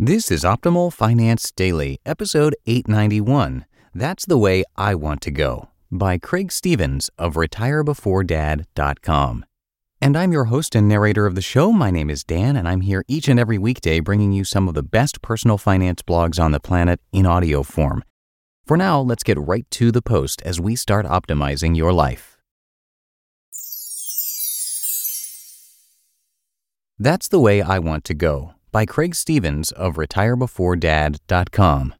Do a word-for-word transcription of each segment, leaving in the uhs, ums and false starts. This is Optimal Finance Daily, episode eight ninety-one, That's the Way I Want to Go, by Craig Stephens of retire before dad dot com. And I'm your host and narrator of the show. My name is Dan, and I'm here each and every weekday bringing you some of the best personal finance blogs on the planet in audio form. For now, let's get right to the post as we start optimizing your life. That's the Way I Want to Go, by Craig Stephens of retire before dad dot com.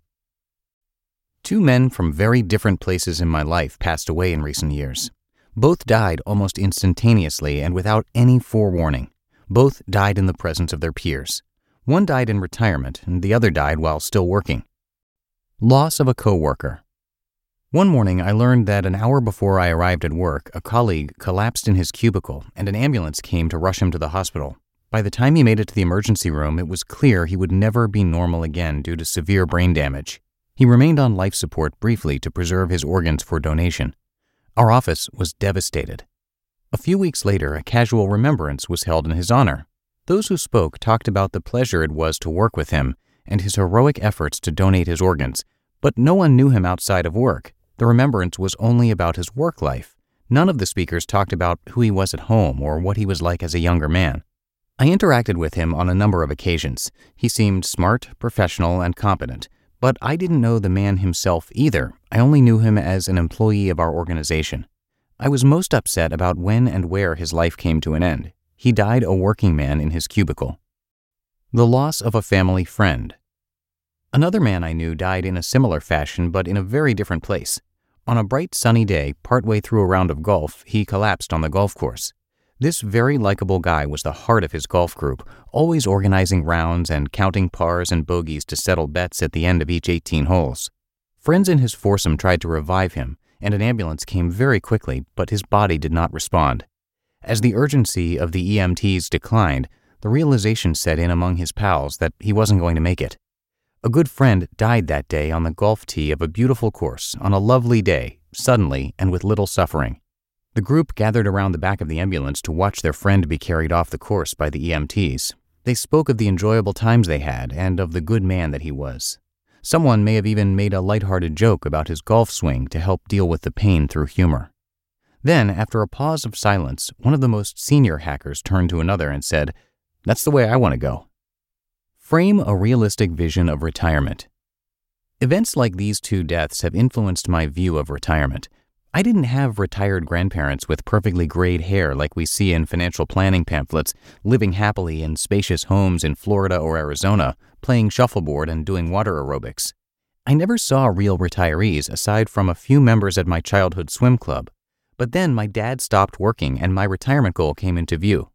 Two men from very different places in my life passed away in recent years. Both died almost instantaneously and without any forewarning. Both died in the presence of their peers. One died in retirement, and the other died while still working. Loss of a coworker. One morning, I learned that an hour before I arrived at work, a colleague collapsed in his cubicle, and an ambulance came to rush him to the hospital. By the time he made it to the emergency room, it was clear he would never be normal again due to severe brain damage. He remained on life support briefly to preserve his organs for donation. Our office was devastated. A few weeks later, a casual remembrance was held in his honor. Those who spoke talked about the pleasure it was to work with him and his heroic efforts to donate his organs, but no one knew him outside of work. The remembrance was only about his work life. None of the speakers talked about who he was at home or what he was like as a younger man. I interacted with him on a number of occasions. He seemed smart, professional, and competent. But I didn't know the man himself either. I only knew him as an employee of our organization. I was most upset about when and where his life came to an end. He died a working man in his cubicle. The loss of a family friend. Another man I knew died in a similar fashion, but in a very different place. On a bright sunny day, partway through a round of golf, he collapsed on the golf course. This very likable guy was the heart of his golf group, always organizing rounds and counting pars and bogeys to settle bets at the end of each eighteen holes. Friends in his foursome tried to revive him, and an ambulance came very quickly, but his body did not respond. As the urgency of the E M Ts declined, the realization set in among his pals that he wasn't going to make it. A good friend died that day on the golf tee of a beautiful course, on a lovely day, suddenly and with little suffering. The group gathered around the back of the ambulance to watch their friend be carried off the course by the E M Ts. They spoke of the enjoyable times they had and of the good man that he was. Someone may have even made a lighthearted joke about his golf swing to help deal with the pain through humor. Then, after a pause of silence, one of the most senior hackers turned to another and said, "That's the way I want to go." Frame a realistic vision of retirement. Events like these two deaths have influenced my view of retirement. I didn't have retired grandparents with perfectly grayed hair like we see in financial planning pamphlets, living happily in spacious homes in Florida or Arizona, playing shuffleboard and doing water aerobics. I never saw real retirees aside from a few members at my childhood swim club. But then my dad stopped working and my retirement goal came into view.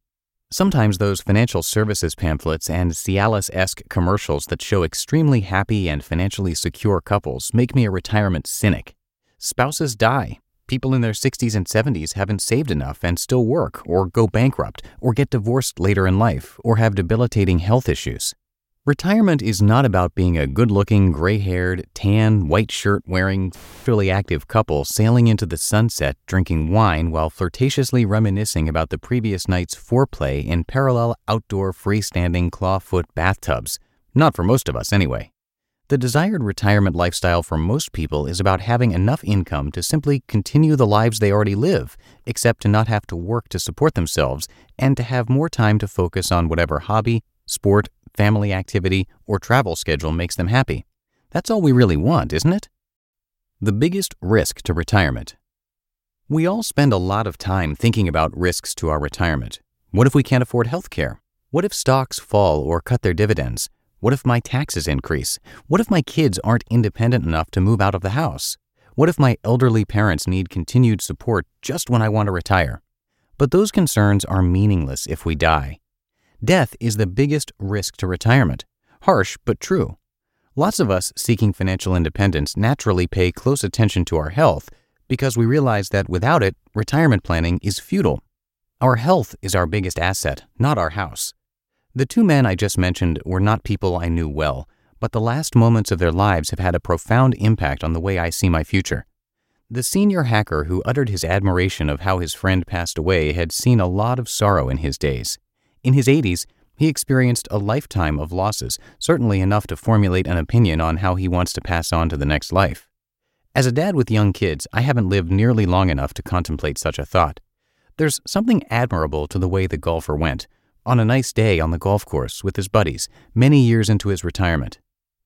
Sometimes those financial services pamphlets and Cialis-esque commercials that show extremely happy and financially secure couples make me a retirement cynic. Spouses die. People in their sixties and seventies haven't saved enough and still work, or go bankrupt, or get divorced later in life, or have debilitating health issues. Retirement is not about being a good-looking, gray-haired, tan, white shirt-wearing, fully active couple sailing into the sunset drinking wine while flirtatiously reminiscing about the previous night's foreplay in parallel outdoor freestanding clawfoot bathtubs. Not for most of us, anyway. The desired retirement lifestyle for most people is about having enough income to simply continue the lives they already live, except to not have to work to support themselves and to have more time to focus on whatever hobby, sport, family activity, or travel schedule makes them happy. That's all we really want, isn't it? The biggest risk to retirement. We all spend a lot of time thinking about risks to our retirement. What if we can't afford health care? What if stocks fall or cut their dividends? What if my taxes increase? What if my kids aren't independent enough to move out of the house? What if my elderly parents need continued support just when I want to retire? But those concerns are meaningless if we die. Death is the biggest risk to retirement. Harsh, but true. Lots of us seeking financial independence naturally pay close attention to our health because we realize that without it, retirement planning is futile. Our health is our biggest asset, not our house. The two men I just mentioned were not people I knew well, but the last moments of their lives have had a profound impact on the way I see my future. The senior hacker who uttered his admiration of how his friend passed away had seen a lot of sorrow in his days. In his eighties, he experienced a lifetime of losses, certainly enough to formulate an opinion on how he wants to pass on to the next life. As a dad with young kids, I haven't lived nearly long enough to contemplate such a thought. There's something admirable to the way the golfer went, on a nice day on the golf course with his buddies, many years into his retirement.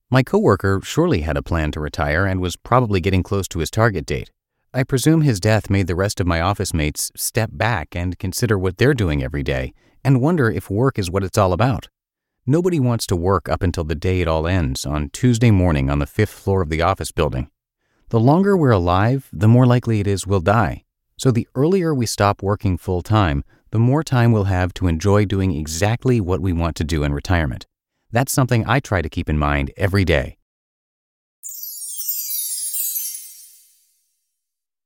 My coworker surely had a plan to retire and was probably getting close to his target date. I presume his death made the rest of my office mates step back and consider what they're doing every day, and wonder if work is what it's all about. Nobody wants to work up until the day it all ends on Tuesday morning on the fifth floor of the office building. The longer we're alive, the more likely it is we'll die. So the earlier we stop working full time, the more time we'll have to enjoy doing exactly what we want to do in retirement. That's something I try to keep in mind every day.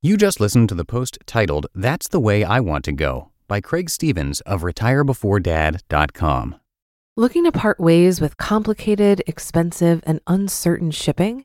You just listened to the post titled, "That's the Way I Want to Go," by Craig Stephens of retire before dad dot com. Looking to part ways with complicated, expensive, and uncertain shipping?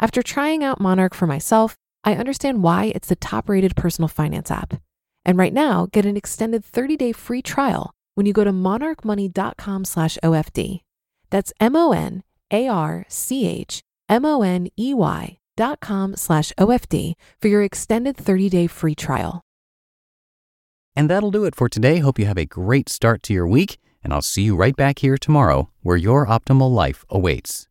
After trying out Monarch for myself, I understand why it's the top-rated personal finance app. And right now, get an extended thirty-day free trial when you go to monarch money dot com slash O F D. That's M-O-N-A-R-C-H-M-O-N-E-Y dot com slash O F D for your extended thirty-day free trial. And that'll do it for today. Hope you have a great start to your week. And I'll see you right back here tomorrow where your optimal life awaits.